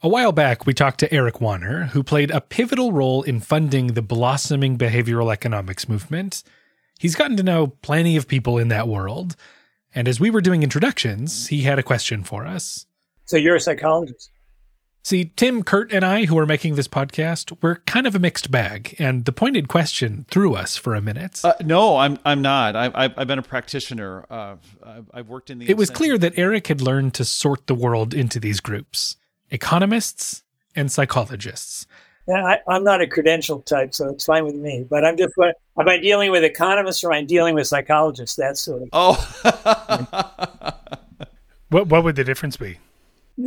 A while back, we talked to Eric Wanner, who played a pivotal role in funding the blossoming behavioral economics movement. He's gotten to know plenty of people in that world. And as we were doing introductions, he had a question for us. So you're a psychologist? See, Tim, Kurt, and I, who are making this podcast, we're kind of a mixed bag, and the pointed question threw us for a minute. No, I'm not. I've been a practitioner. I've worked in the... It was clear that Eric had learned to sort the world into these groups: economists and psychologists. Yeah, I'm not a credentialed type, so it's fine with me. But I'm just, am I dealing with economists or am I dealing with psychologists? That sort of... Oh. What would the difference be?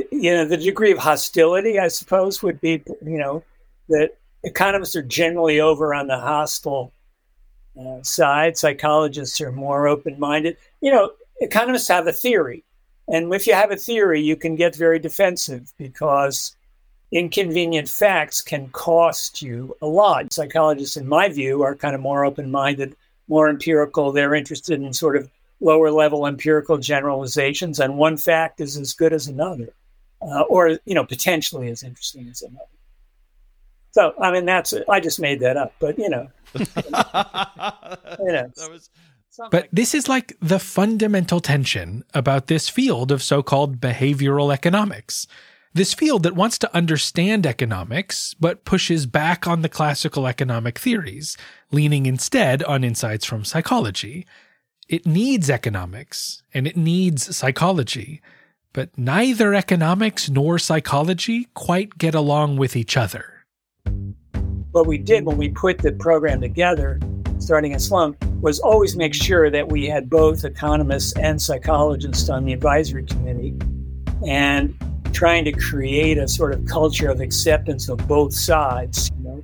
You know, the degree of hostility, I suppose, would be, you know, that economists are generally over on the hostile side. Psychologists are more open-minded. You know, economists have a theory. And if you have a theory, you can get very defensive because inconvenient facts can cost you a lot. Psychologists, in my view, are kind of more open-minded, more empirical. They're interested in sort of lower-level empirical generalizations, and one fact is as good as another. Or, you know, potentially as interesting as another. So, I mean, I just made that up, but, you know. But this is like the fundamental tension about this field of so-called behavioral economics. This field that wants to understand economics, but pushes back on the classical economic theories, leaning instead on insights from psychology. It needs economics, and it needs psychology. But neither economics nor psychology quite get along with each other. What we did when we put the program together, starting at Sloan, was always make sure that we had both economists and psychologists on the advisory committee, and trying to create a sort of culture of acceptance of both sides. You know,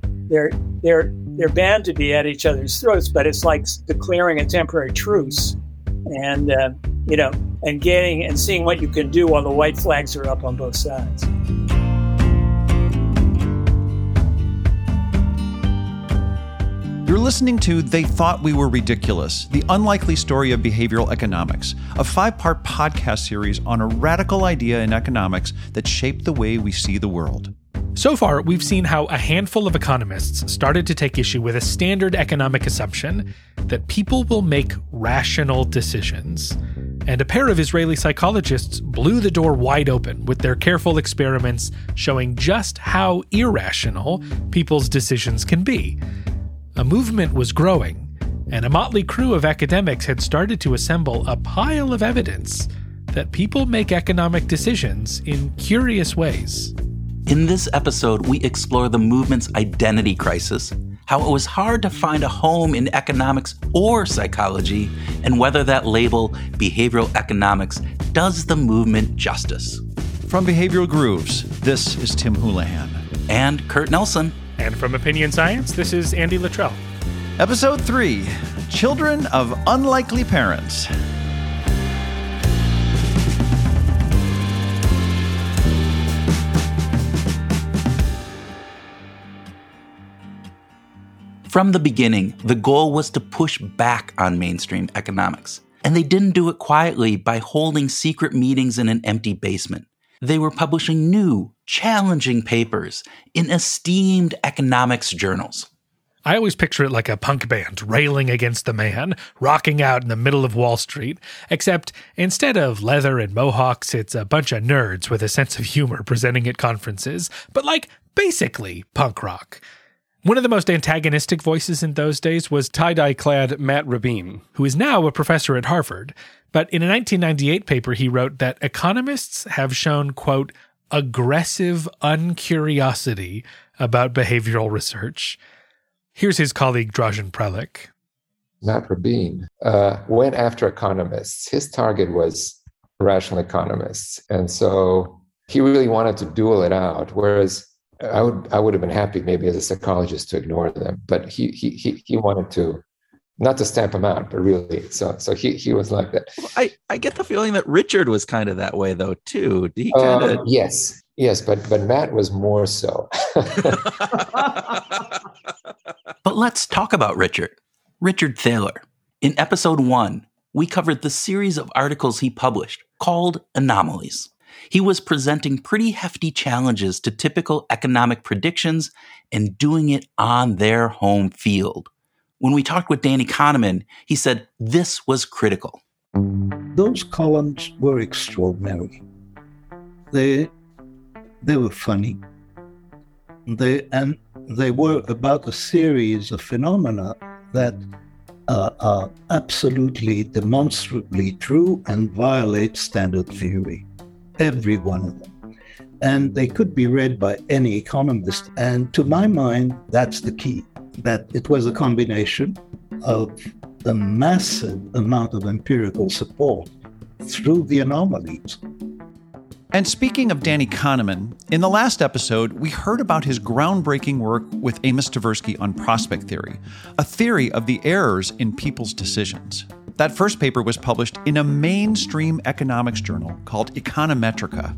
they're bound to be at each other's throats, but it's like declaring a temporary truce, and you know, and getting and seeing what you can do while the white flags are up on both sides. You're listening to They Thought We Were Ridiculous, the unlikely story of behavioral economics, a 5-part podcast series on a radical idea in economics that shaped the way we see the world. So far, we've seen how a handful of economists started to take issue with a standard economic assumption that people will make rational decisions. And a pair of Israeli psychologists blew the door wide open with their careful experiments showing just how irrational people's decisions can be. A movement was growing, and a motley crew of academics had started to assemble a pile of evidence that people make economic decisions in curious ways. In this episode, we explore the movement's identity crisis, how it was hard to find a home in economics or psychology, and whether that label, behavioral economics, does the movement justice. From Behavioral Grooves, this is Tim Houlihan. And Kurt Nelson. And from Opinion Science, this is Andy Luttrell. Episode 3, Children of Unlikely Parents. From the beginning, the goal was to push back on mainstream economics, and they didn't do it quietly by holding secret meetings in an empty basement. They were publishing new, challenging papers in esteemed economics journals. I always picture it like a punk band railing against the man, rocking out in the middle of Wall Street, except instead of leather and mohawks, it's a bunch of nerds with a sense of humor presenting at conferences, but like basically punk rock. One of the most antagonistic voices in those days was tie-dye-clad Matt Rabin, who is now a professor at Harvard. But in a 1998 paper, he wrote that economists have shown, quote, aggressive uncuriosity about behavioral research. Here's his colleague, Dražen Prelec. Matt Rabin went after economists. His target was rational economists. And so he really wanted to duel it out, whereas I would have been happy maybe as a psychologist to ignore them, but he wanted to not to stamp them out, but really so he was like that. Well, I get the feeling that Richard was kind of that way though too. He kind of yes, but Matt was more so. But let's talk about Richard Thaler. In episode 1, we covered the series of articles he published called Anomalies. he was presenting pretty hefty challenges to typical economic predictions and doing it on their home field. When we talked with Danny Kahneman, he said this was critical. Those columns were extraordinary. They were funny. They were about a series of phenomena that are absolutely demonstrably true and violate standard theory, every one of them. And they could be read by any economist. And to my mind, that's the key, that it was a combination of the massive amount of empirical support through the anomalies. And speaking of Danny Kahneman, in the last episode, we heard about his groundbreaking work with Amos Tversky on prospect theory, a theory of the errors in people's decisions. That first paper was published in a mainstream economics journal called Econometrica.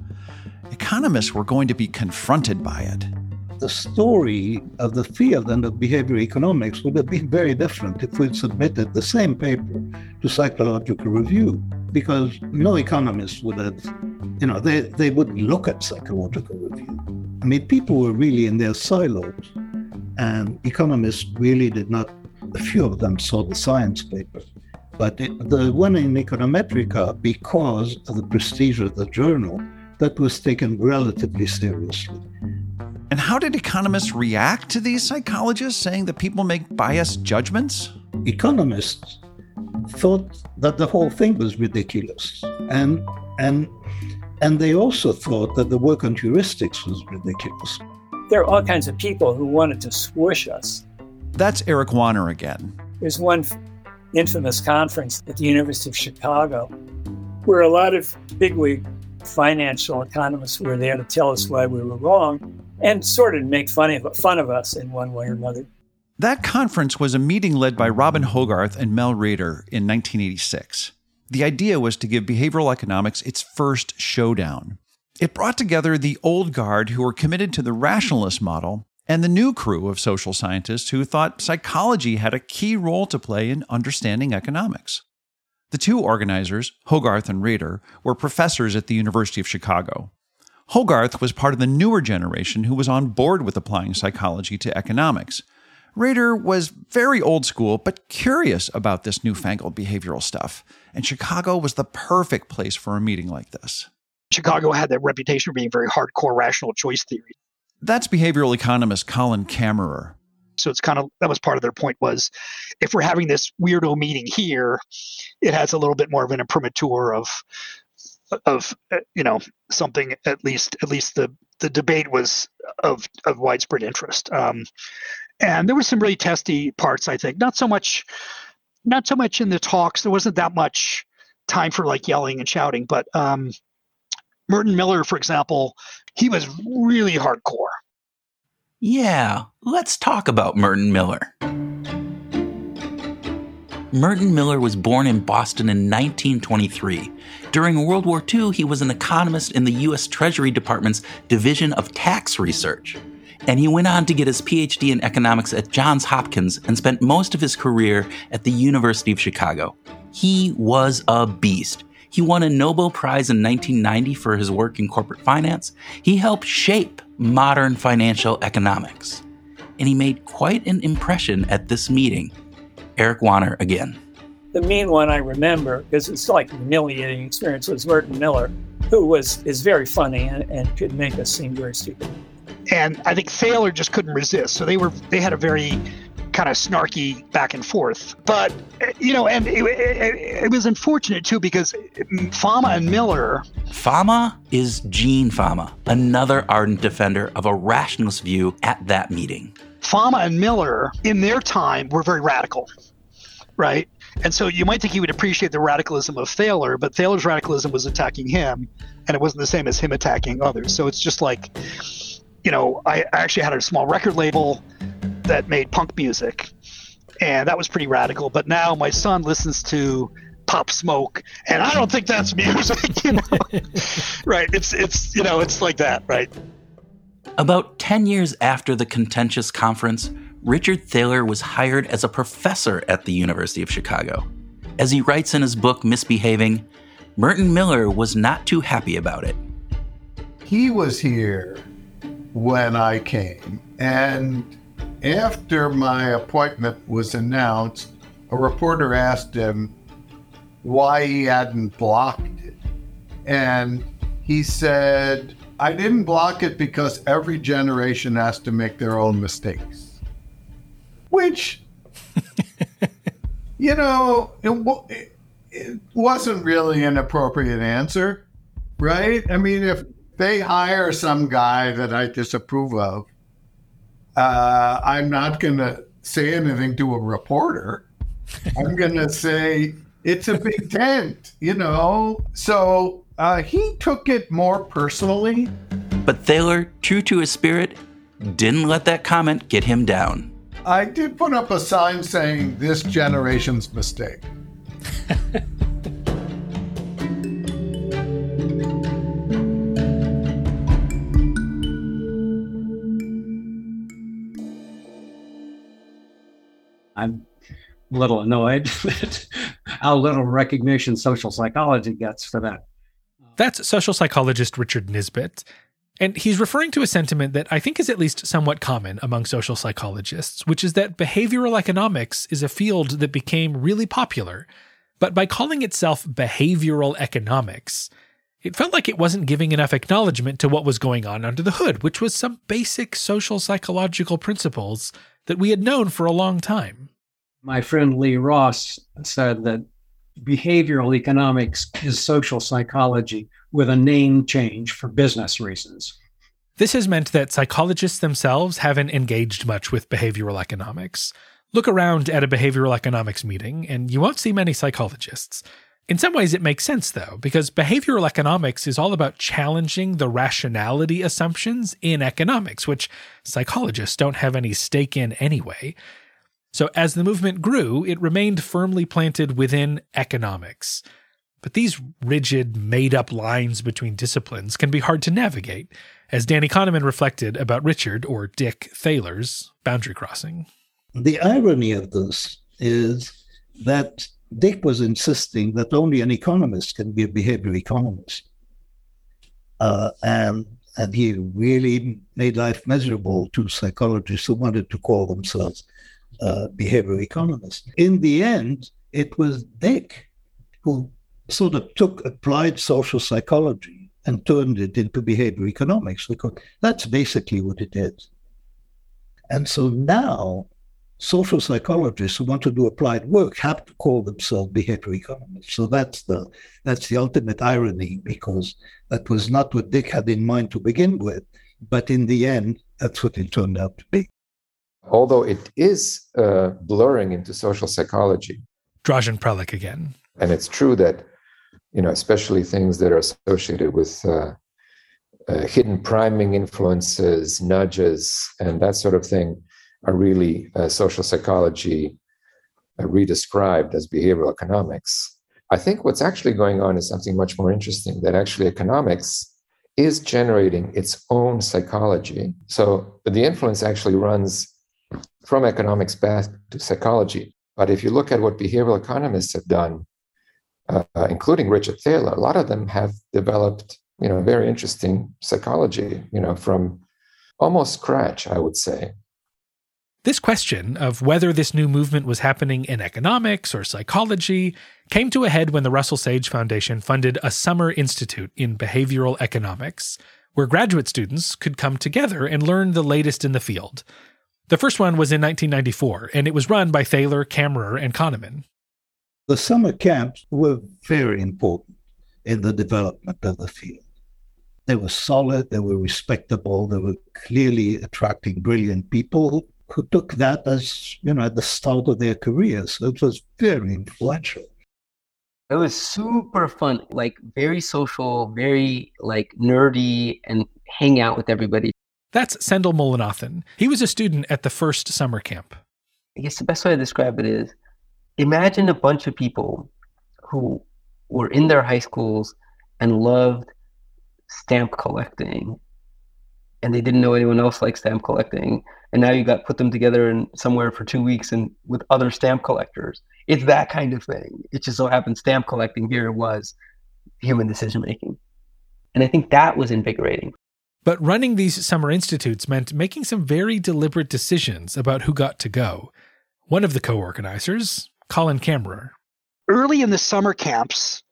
Economists were going to be confronted by it. The story of the field and of behavioral economics would have been very different if we'd submitted the same paper to Psychological Review, because no economist would have, they wouldn't look at Psychological Review. I mean, people were really in their silos, and economists really did not, a few of them saw the science paper, but the one in Econometrica, because of the prestige of the journal, that was taken relatively seriously. And how did economists react to these psychologists saying that people make biased judgments? Economists thought that the whole thing was ridiculous. And they also thought that the work on heuristics was ridiculous. There are all kinds of people who wanted to swoosh us. That's Eric Wanner again. There's one infamous conference at the University of Chicago where a lot of bigwig financial economists were there to tell us why we were wrong, and sort of make fun of us in one way or another. That conference was a meeting led by Robin Hogarth and Mel Reder in 1986. The idea was to give behavioral economics its first showdown. It brought together the old guard who were committed to the rationalist model and the new crew of social scientists who thought psychology had a key role to play in understanding economics. The two organizers, Hogarth and Reder, were professors at the University of Chicago. Hogarth was part of the newer generation who was on board with applying psychology to economics. Reder was very old school, but curious about this newfangled behavioral stuff. And Chicago was the perfect place for a meeting like this. Chicago had that reputation for being very hardcore rational choice theory. That's behavioral economist Colin Camerer. So it's kind of, that was part of their point was, if we're having this weirdo meeting here, it has a little bit more of an imprimatur of something, at least the debate was of widespread interest, and there were some really testy parts. I think not so much in the talks. There wasn't that much time for like yelling and shouting, but Merton Miller, for example, he was really hardcore. Yeah, let's talk about Merton Miller. Merton Miller was born in Boston in 1923. During World War II, he was an economist in the U.S. Treasury Department's Division of Tax Research. And he went on to get his Ph.D. in economics at Johns Hopkins and spent most of his career at the University of Chicago. He was a beast. He won a Nobel Prize in 1990 for his work in corporate finance. He helped shape modern financial economics. And he made quite an impression at this meeting. Eric Wanner again. The main one I remember, because it's like a humiliating experience, was Merton Miller, who is very funny and could make us seem very stupid. And I think Thaler just couldn't resist. So they had a very kind of snarky back and forth. But, and it was unfortunate, too, because Fama and Miller... Fama is Gene Fama, another ardent defender of a rationalist view at that meeting. Fama and Miller, in their time, were very radical. Right? And so you might think he would appreciate the radicalism of Thaler, but Thaler's radicalism was attacking him, and it wasn't the same as him attacking others. So it's just like, I actually had a small record label that made punk music, and that was pretty radical. But now my son listens to Pop Smoke, and I don't think that's music, Right. It's like that, right? About 10 years after the contentious conference, Richard Thaler was hired as a professor at the University of Chicago. As he writes in his book, Misbehaving, Merton Miller was not too happy about it. He was here when I came, and after my appointment was announced, a reporter asked him why he hadn't blocked it. And he said, I didn't block it because every generation has to make their own mistakes. Which, you know, it wasn't really an appropriate answer, right? I mean, if they hire some guy that I disapprove of, I'm not going to say anything to a reporter. I'm going to say, it's a big tent, you know? So he took it more personally. But Thaler, true to his spirit, didn't let that comment get him down. I did put up a sign saying, this generation's mistake. I'm a little annoyed at how little recognition social psychology gets for that. That's social psychologist Richard Nisbett. And he's referring to a sentiment that I think is at least somewhat common among social psychologists, which is that behavioral economics is a field that became really popular. But by calling itself behavioral economics, it felt like it wasn't giving enough acknowledgement to what was going on under the hood, which was some basic social psychological principles that we had known for a long time. My friend Lee Ross said that behavioral economics is social psychology with a name change for business reasons. This has meant that psychologists themselves haven't engaged much with behavioral economics. Look around at a behavioral economics meeting, and you won't see many psychologists. In some ways, it makes sense, though, because behavioral economics is all about challenging the rationality assumptions in economics, which psychologists don't have any stake in anyway. So as the movement grew, it remained firmly planted within economics. But these rigid, made-up lines between disciplines can be hard to navigate, as Danny Kahneman reflected about Richard, or Dick, Thaler's boundary crossing. The irony of this is that Dick was insisting that only an economist can be a behavioral economist. And he really made life miserable to psychologists who wanted to call themselves behavioral economists. In the end, it was Dick who sort of took applied social psychology and turned it into behavioral economics, because that's basically what it is. And so now, social psychologists who want to do applied work have to call themselves behavioral economists. So that's the ultimate irony, because that was not what Dick had in mind to begin with, but in the end, that's what it turned out to be. Although it is blurring into social psychology. Dražen Prelec again. And it's true that, you know, especially things that are associated with hidden priming influences, nudges, and that sort of thing, are really social psychology redescribed as behavioral economics. I think what's actually going on is something much more interesting, that actually economics is generating its own psychology. So the influence actually runs from economics back to psychology. But if you look at what behavioral economists have done, including Richard Thaler, a lot of them have developed, you know, very interesting psychology, you know, from almost scratch, I would say. This question of whether this new movement was happening in economics or psychology came to a head when the Russell Sage Foundation funded a summer institute in behavioral economics, where graduate students could come together and learn the latest in the field. The first one was in 1994, and it was run by Thaler, Camerer, and Kahneman. The summer camps were very important in the development of the field. They were solid, they were respectable, they were clearly attracting brilliant people who took that as, you know, at the start of their careers. So it was very influential. It was super fun, like very social, very like nerdy, and hang out with everybody. That's Sendhil Mullainathan. He was a student at the first summer camp. I guess the best way to describe it is, imagine a bunch of people who were in their high schools and loved stamp collecting, and they didn't know anyone else liked stamp collecting. And now you got put them together in somewhere for 2 weeks and with other stamp collectors. It's that kind of thing. It just so happened stamp collecting here was human decision making. And I think that was invigorating. But running these summer institutes meant making some very deliberate decisions about who got to go. One of the co-organizers, Colin Camerer. Early in the summer camps,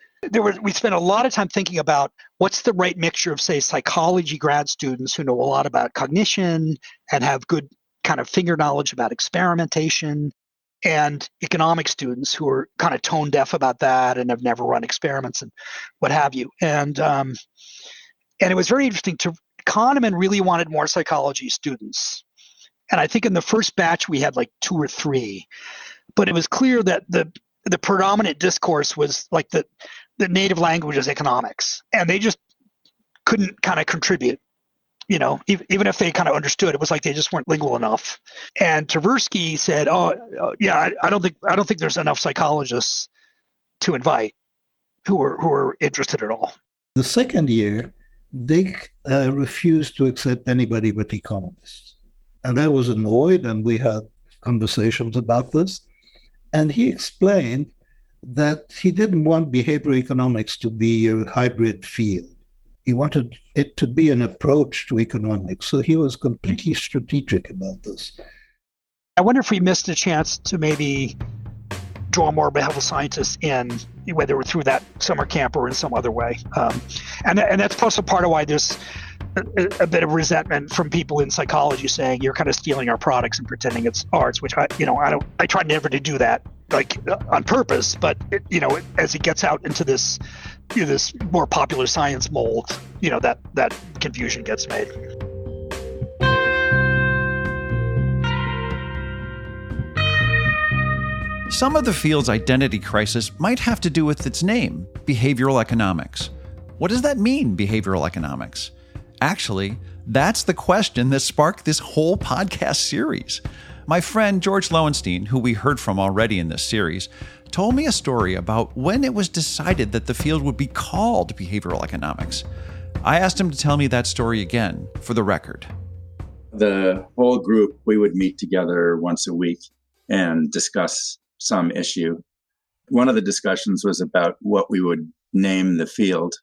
we spent a lot of time thinking about what's the right mixture of, say, psychology grad students who know a lot about cognition and have good kind of finger knowledge about experimentation, and economic students who are kind of tone deaf about that and have never run experiments and what have you. And it was very interesting. Kahneman really wanted more psychology students. And I think in the first batch, we had like 2 or 3. But it was clear that the predominant discourse was like the native language is economics. And they just couldn't kind of contribute, you know, even if they kind of understood. It was like they just weren't lingual enough. And Tversky said, oh, yeah, I don't think there's enough psychologists to invite who are interested at all. The second year, they refused to accept anybody but economists. And I was annoyed, and we had conversations about this. And he explained that he didn't want behavioral economics to be a hybrid field. He wanted it to be an approach to economics. So he was completely strategic about this. I wonder if we missed a chance to maybe draw more behavioral scientists in, whether we're through that summer camp or in some other way. And that's also part of why there's a bit of resentment from people in psychology saying you're kind of stealing our products and pretending it's ours, which I try never to do that, like on purpose. But it, as it gets out into this, you know, this more popular science mold, you know, that confusion gets made. Some of the field's identity crisis might have to do with its name, behavioral economics. What does that mean, behavioral economics? Actually, that's the question that sparked this whole podcast series. My friend George Loewenstein, who we heard from already in this series, told me a story about when it was decided that the field would be called behavioral economics. I asked him to tell me that story again for the record. The whole group, we would meet together once a week and discuss some issue. One of the discussions was about what we would name the field,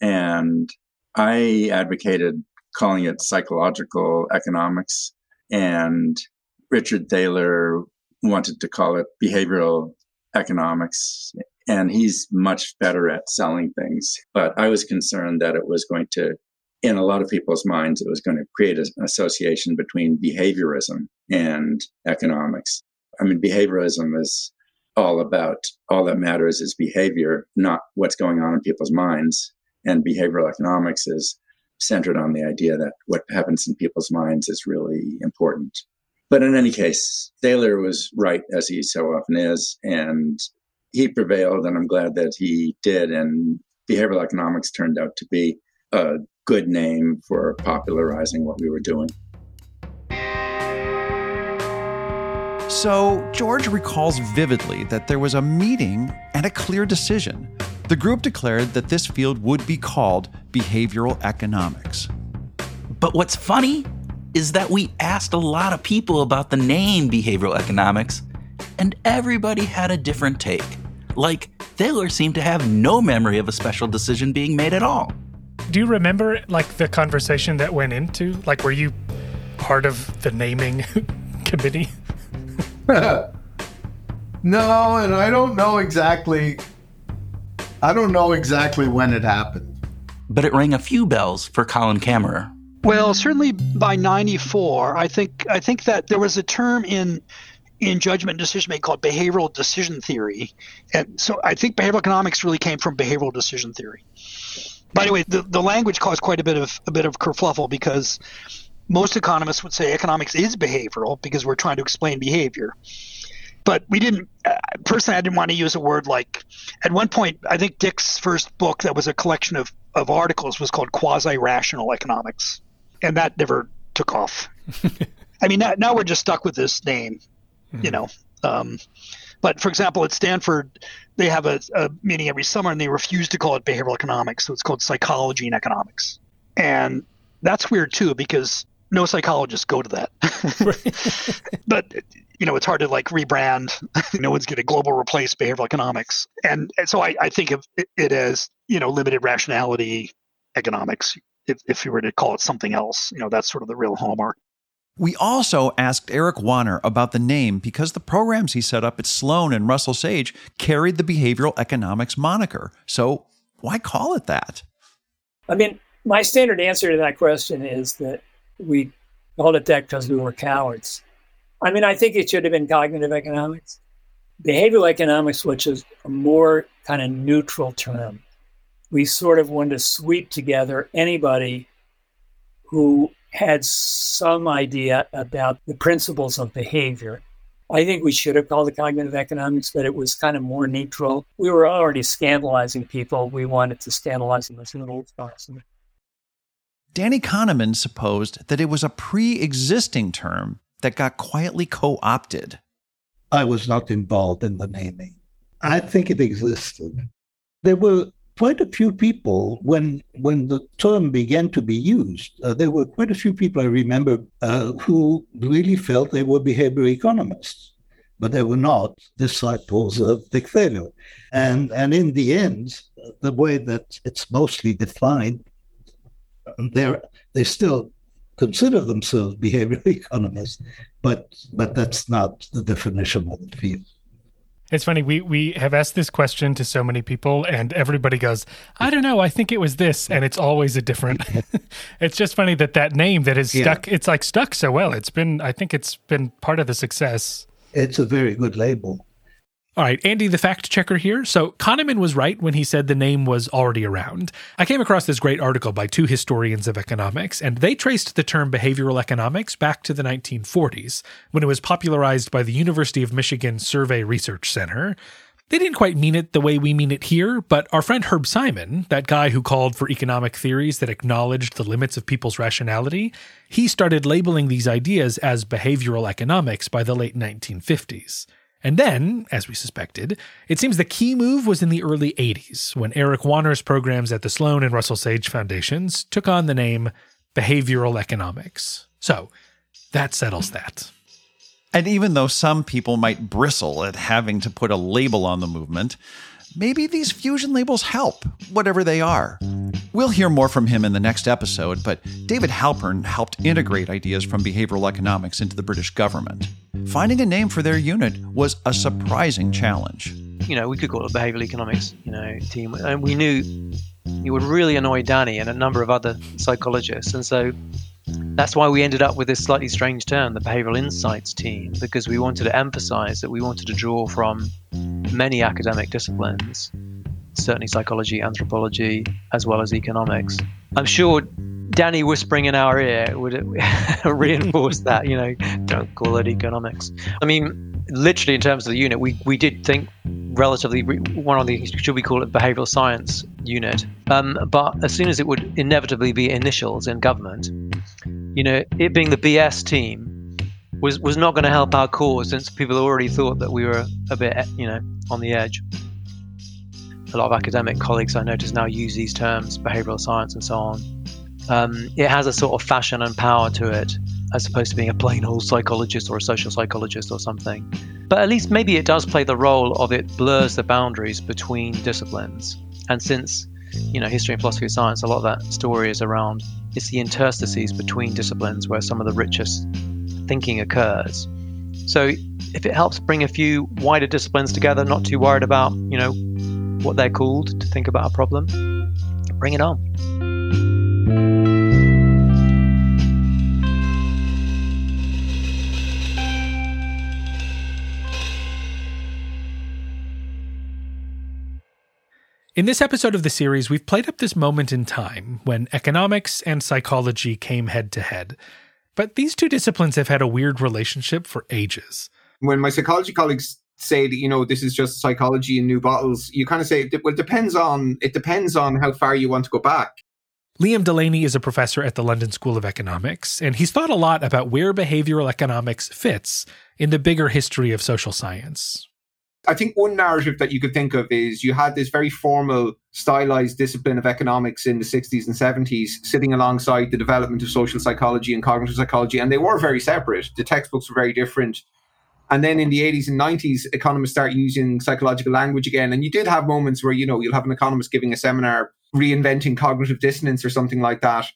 and I advocated calling it psychological economics, and Richard Thaler wanted to call it behavioral economics, and he's much better at selling things. But I was concerned that it was going to, in a lot of people's minds, it was going to create an association between behaviorism and economics. I mean, behaviorism is all about, all that matters is behavior, not what's going on in people's minds. And behavioral economics is centered on the idea that what happens in people's minds is really important. But in any case, Thaler was right, as he so often is, and he prevailed, and I'm glad that he did. And behavioral economics turned out to be a good name for popularizing what we were doing. So George recalls vividly that there was a meeting and a clear decision. The group declared that this field would be called behavioral economics. But what's funny is that we asked a lot of people about the name behavioral economics, and everybody had a different take. Like, Thaler seemed to have no memory of a special decision being made at all. Do you remember, like, the conversation that went into? Like, were you part of the naming committee? No, and I don't know exactly when it happened. But it rang a few bells for Colin Camerer. Well, certainly by 94, I think that there was a term in judgment and decision-making called behavioral decision theory. And so I think behavioral economics really came from behavioral decision theory. By the way, the language caused quite a bit of kerfluffle because most economists would say economics is behavioral because we're trying to explain behavior. But we didn't, personally, I didn't want to use a word like, at one point, I think Dick's first book that was a collection of articles was called Quasi-Rational Economics. And that never took off. I mean, now we're just stuck with this name, you know. But for example, at Stanford, they have a meeting every summer and they refuse to call it behavioral economics. So it's called psychology and economics. And that's weird too, because no psychologists go to that. But, you know, it's hard to like rebrand. No one's going to global replace behavioral economics. And so I think of it as, you know, limited rationality economics, if you were to call it something else, you know, that's sort of the real hallmark. We also asked Eric Wanner about the name because the programs he set up at Sloan and Russell Sage carried the behavioral economics moniker. So why call it that? I mean, my standard answer to that question is that we called it that because we were cowards. I mean, I think it should have been cognitive economics. Behavioral economics, which is a more kind of neutral term. We sort of wanted to sweep together anybody who had some idea about the principles of behavior. I think we should have called it cognitive economics, but it was kind of more neutral. We were already scandalizing people. We wanted to scandalize them as little as possible. Danny Kahneman supposed that it was a pre-existing term that got quietly co-opted. I was not involved in the naming. I think it existed. There were quite a few people, when the term began to be used, there were quite a few people I remember who really felt they were behavioral economists, but they were not disciples of Thaler. And in the end, the way that it's mostly defined, they still consider themselves behavioral economists, but that's not the definition of the field. It's funny, we have asked this question to so many people, and everybody goes, I don't know, I think it was this, and it's always a different. It's just funny that name that has stuck, it's like stuck so well. I think it's been part of the success. It's a very good label. All right, Andy, the fact checker here. So Kahneman was right when he said the name was already around. I came across this great article by two historians of economics, and they traced the term behavioral economics back to the 1940s, when it was popularized by the University of Michigan Survey Research Center. They didn't quite mean it the way we mean it here, but our friend Herb Simon, that guy who called for economic theories that acknowledged the limits of people's rationality, he started labeling these ideas as behavioral economics by the late 1950s. And then, as we suspected, it seems the key move was in the early 80s, when Eric Wanner's programs at the Sloan and Russell Sage Foundations took on the name Behavioral Economics. So that settles that. And even though some people might bristle at having to put a label on the movement, maybe these fusion labels help, whatever they are. We'll hear more from him in the next episode, but David Halpern helped integrate ideas from behavioral economics into the British government. Finding a name for their unit was a surprising challenge. You know, we could call it behavioral economics, you know, team. And we knew it would really annoy Danny and a number of other psychologists. And so that's why we ended up with this slightly strange term, the behavioral insights team, because we wanted to emphasize that we wanted to draw from many academic disciplines, certainly psychology, anthropology, as well as economics. I'm sure Danny whispering in our ear would reinforce that, you know, don't call it economics. I mean, literally in terms of the unit, we did think relatively, one of the, should we call it behavioral science unit? But as soon as it would inevitably be initials in government, you know, it being the BS team was not going to help our cause, since people already thought that we were a bit, you know, on the edge. A lot of academic colleagues I notice now use these terms, behavioral science and so on. It has a sort of fashion and power to it, as opposed to being a plain old psychologist or a social psychologist or something. But at least maybe it does play the role of, it blurs the boundaries between disciplines. And since, you know, history and philosophy of science, a lot of that story is around, it's the interstices between disciplines where some of the richest thinking occurs. So if it helps bring a few wider disciplines together, not too worried about, you know, what they're called, to think about a problem, bring it on. In this episode of the series, we've played up this moment in time when economics and psychology came head-to-head. But these two disciplines have had a weird relationship for ages. When my psychology colleagues say that, you know, this is just psychology in new bottles, you kind of say, well, it depends on how far you want to go back. Liam Delaney is a professor at the London School of Economics, and he's thought a lot about where behavioral economics fits in the bigger history of social science. I think one narrative that you could think of is you had this very formal, stylized discipline of economics in the 60s and 70s sitting alongside the development of social psychology and cognitive psychology, and they were very separate. The textbooks were very different. And then in the 80s and 90s, economists start using psychological language again. And you did have moments where, you know, you'll have an economist giving a seminar, reinventing cognitive dissonance or something like that,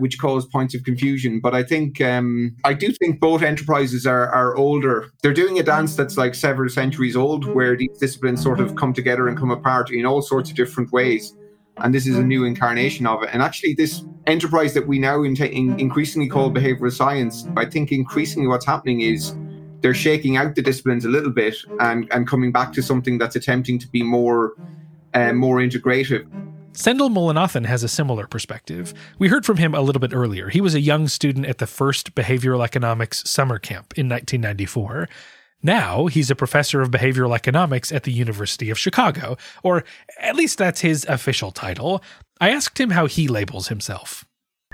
which caused points of confusion. But I think, I do think both enterprises are older. They're doing a dance that's like several centuries old, where these disciplines sort of come together and come apart in all sorts of different ways. And this is a new incarnation of it. And actually, this enterprise that we now increasingly call behavioral science, I think increasingly what's happening is they're shaking out the disciplines a little bit and coming back to something that's attempting to be more integrative. Sendhil Mullainathan has a similar perspective. We heard from him a little bit earlier. He was a young student at the first Behavioral Economics summer camp in 1994. Now he's a professor of behavioral economics at the University of Chicago, or at least that's his official title. I asked him how he labels himself.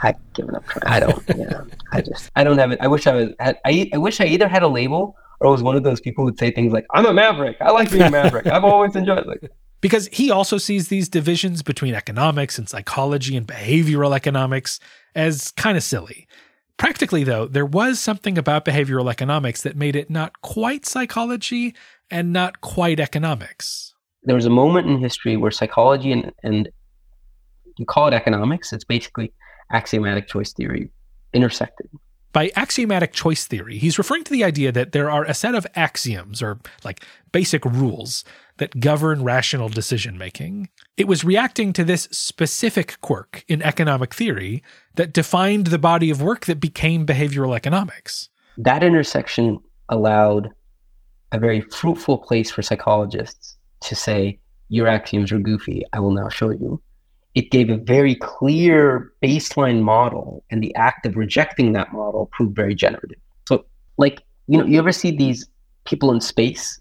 I've given up. I don't. You know, I don't have it. I wish I was. I wish I either had a label or was one of those people who'd say things like, "I'm a maverick. I like being a maverick. I've always enjoyed it." Like, because he also sees these divisions between economics and psychology and behavioral economics as kind of silly. Practically, though, there was something about behavioral economics that made it not quite psychology and not quite economics. There was a moment in history where psychology and you call it economics, it's basically axiomatic choice theory intersected. By axiomatic choice theory, he's referring to the idea that there are a set of axioms, or like basic rules, that govern rational decision-making. It was reacting to this specific quirk in economic theory that defined the body of work that became behavioral economics. That intersection allowed a very fruitful place for psychologists to say, your axioms are goofy, I will now show you. It gave a very clear baseline model, and the act of rejecting that model proved very generative. So, like, you know, you ever see these people in space,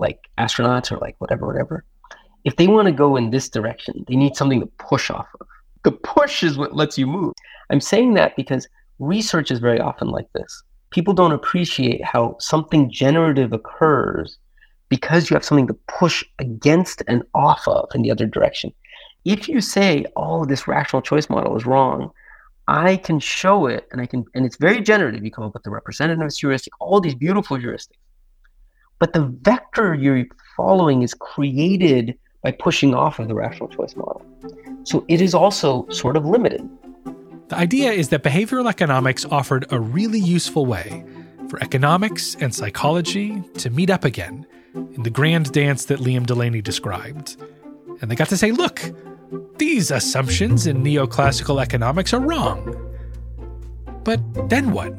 like astronauts or like whatever? If they want to go in this direction, they need something to push off of. The push is what lets you move. I'm saying that because research is very often like this. People don't appreciate how something generative occurs because you have something to push against and off of in the other direction. If you say, oh, this rational choice model is wrong, I can show it, and it's very generative. You come up with the representativist heuristic, all these beautiful heuristics. But the vector you're following is created by pushing off of the rational choice model. So it is also sort of limited. The idea is that behavioral economics offered a really useful way for economics and psychology to meet up again in the grand dance that Liam Delaney described. And they got to say, look, these assumptions in neoclassical economics are wrong. But then what?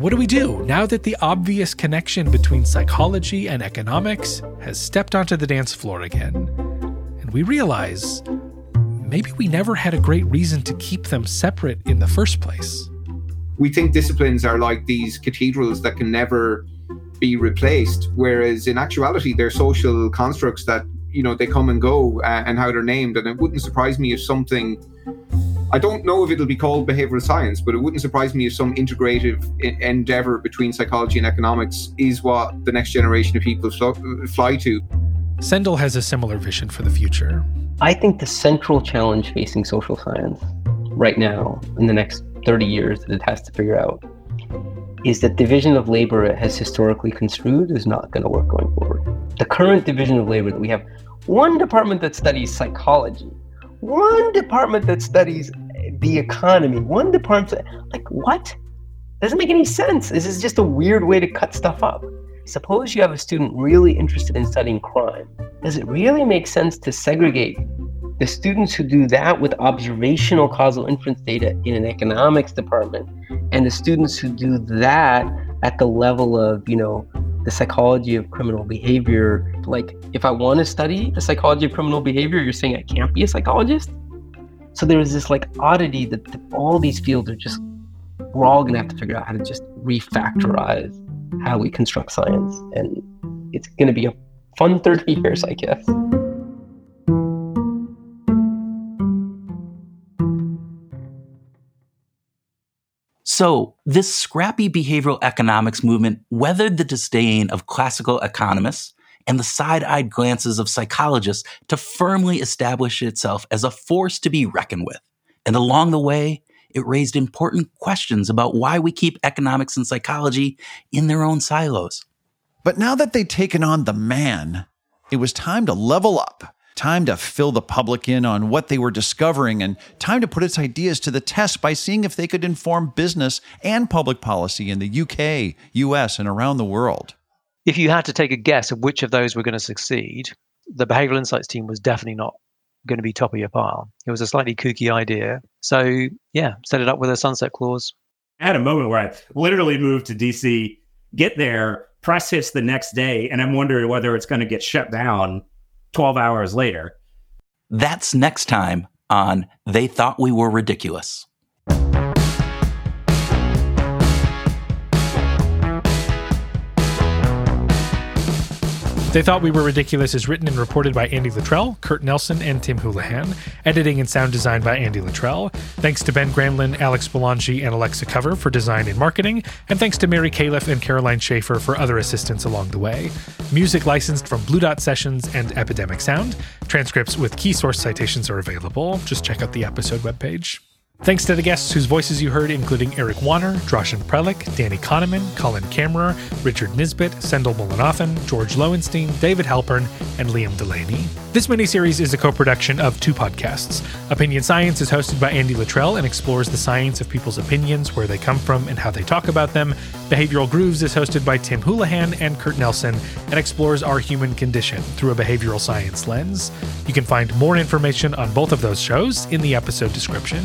What do we do now that the obvious connection between psychology and economics has stepped onto the dance floor again? And we realize maybe we never had a great reason to keep them separate in the first place. We think disciplines are like these cathedrals that can never be replaced, whereas in actuality, they're social constructs that, you know, they come and go, and how they're named. And it wouldn't surprise me if something, I don't know if it'll be called behavioral science, but it wouldn't surprise me if some integrative endeavor between psychology and economics is what the next generation of people fly to. Sendhil has a similar vision for the future. I think the central challenge facing social science right now, in the next 30 years that it has to figure out, is that division of labor it has historically construed is not going to work going forward. The current division of labor that we have, one department that studies psychology, one department that studies the economy, one department, like what? Doesn't make any sense. This is just a weird way to cut stuff up. Suppose you have a student really interested in studying crime. Does it really make sense to segregate the students who do that with observational causal inference data in an economics department and the students who do that at the level of, you know, the psychology of criminal behavior? Like, if I want to study the psychology of criminal behavior, you're saying I can't be a psychologist? So there is this like oddity that all these fields are just, we're all going to have to figure out how to just refactorize how we construct science. And it's going to be a fun 30 years, I guess. So this scrappy behavioral economics movement weathered the disdain of classical economists and the side-eyed glances of psychologists to firmly establish itself as a force to be reckoned with. And along the way, it raised important questions about why we keep economics and psychology in their own silos. But now that they'd taken on the man, it was time to level up, time to fill the public in on what they were discovering, and time to put its ideas to the test by seeing if they could inform business and public policy in the UK, US, and around the world. If you had to take a guess of which of those were going to succeed, the Behavioral Insights team was definitely not going to be top of your pile. It was a slightly kooky idea. So, yeah, set it up with a sunset clause. I had a moment where I literally moved to DC, get there, press hits the next day, and I'm wondering whether it's going to get shut down 12 hours later. That's next time on They Thought We Were Ridiculous. They Thought We Were Ridiculous is written and reported by Andy Luttrell, Kurt Nelson, and Tim Houlihan. Editing and sound design by Andy Luttrell. Thanks to Ben Gramlin, Alex Belangi, and Alexa Cover for design and marketing. And thanks to Mary Califf and Caroline Schaefer for other assistance along the way. Music licensed from Blue Dot Sessions and Epidemic Sound. Transcripts with key source citations are available. Just check out the episode webpage. Thanks to the guests whose voices you heard, including Eric Wanner, Dražen Prelec, Danny Kahneman, Colin Camerer, Richard Nisbett, Sendhil Mullainathan, George Loewenstein, David Halpern, and Liam Delaney. This miniseries is a co-production of two podcasts. Opinion Science is hosted by Andy Luttrell and explores the science of people's opinions, where they come from, and how they talk about them. Behavioral Grooves is hosted by Tim Houlihan and Kurt Nelson and explores our human condition through a behavioral science lens. You can find more information on both of those shows in the episode description.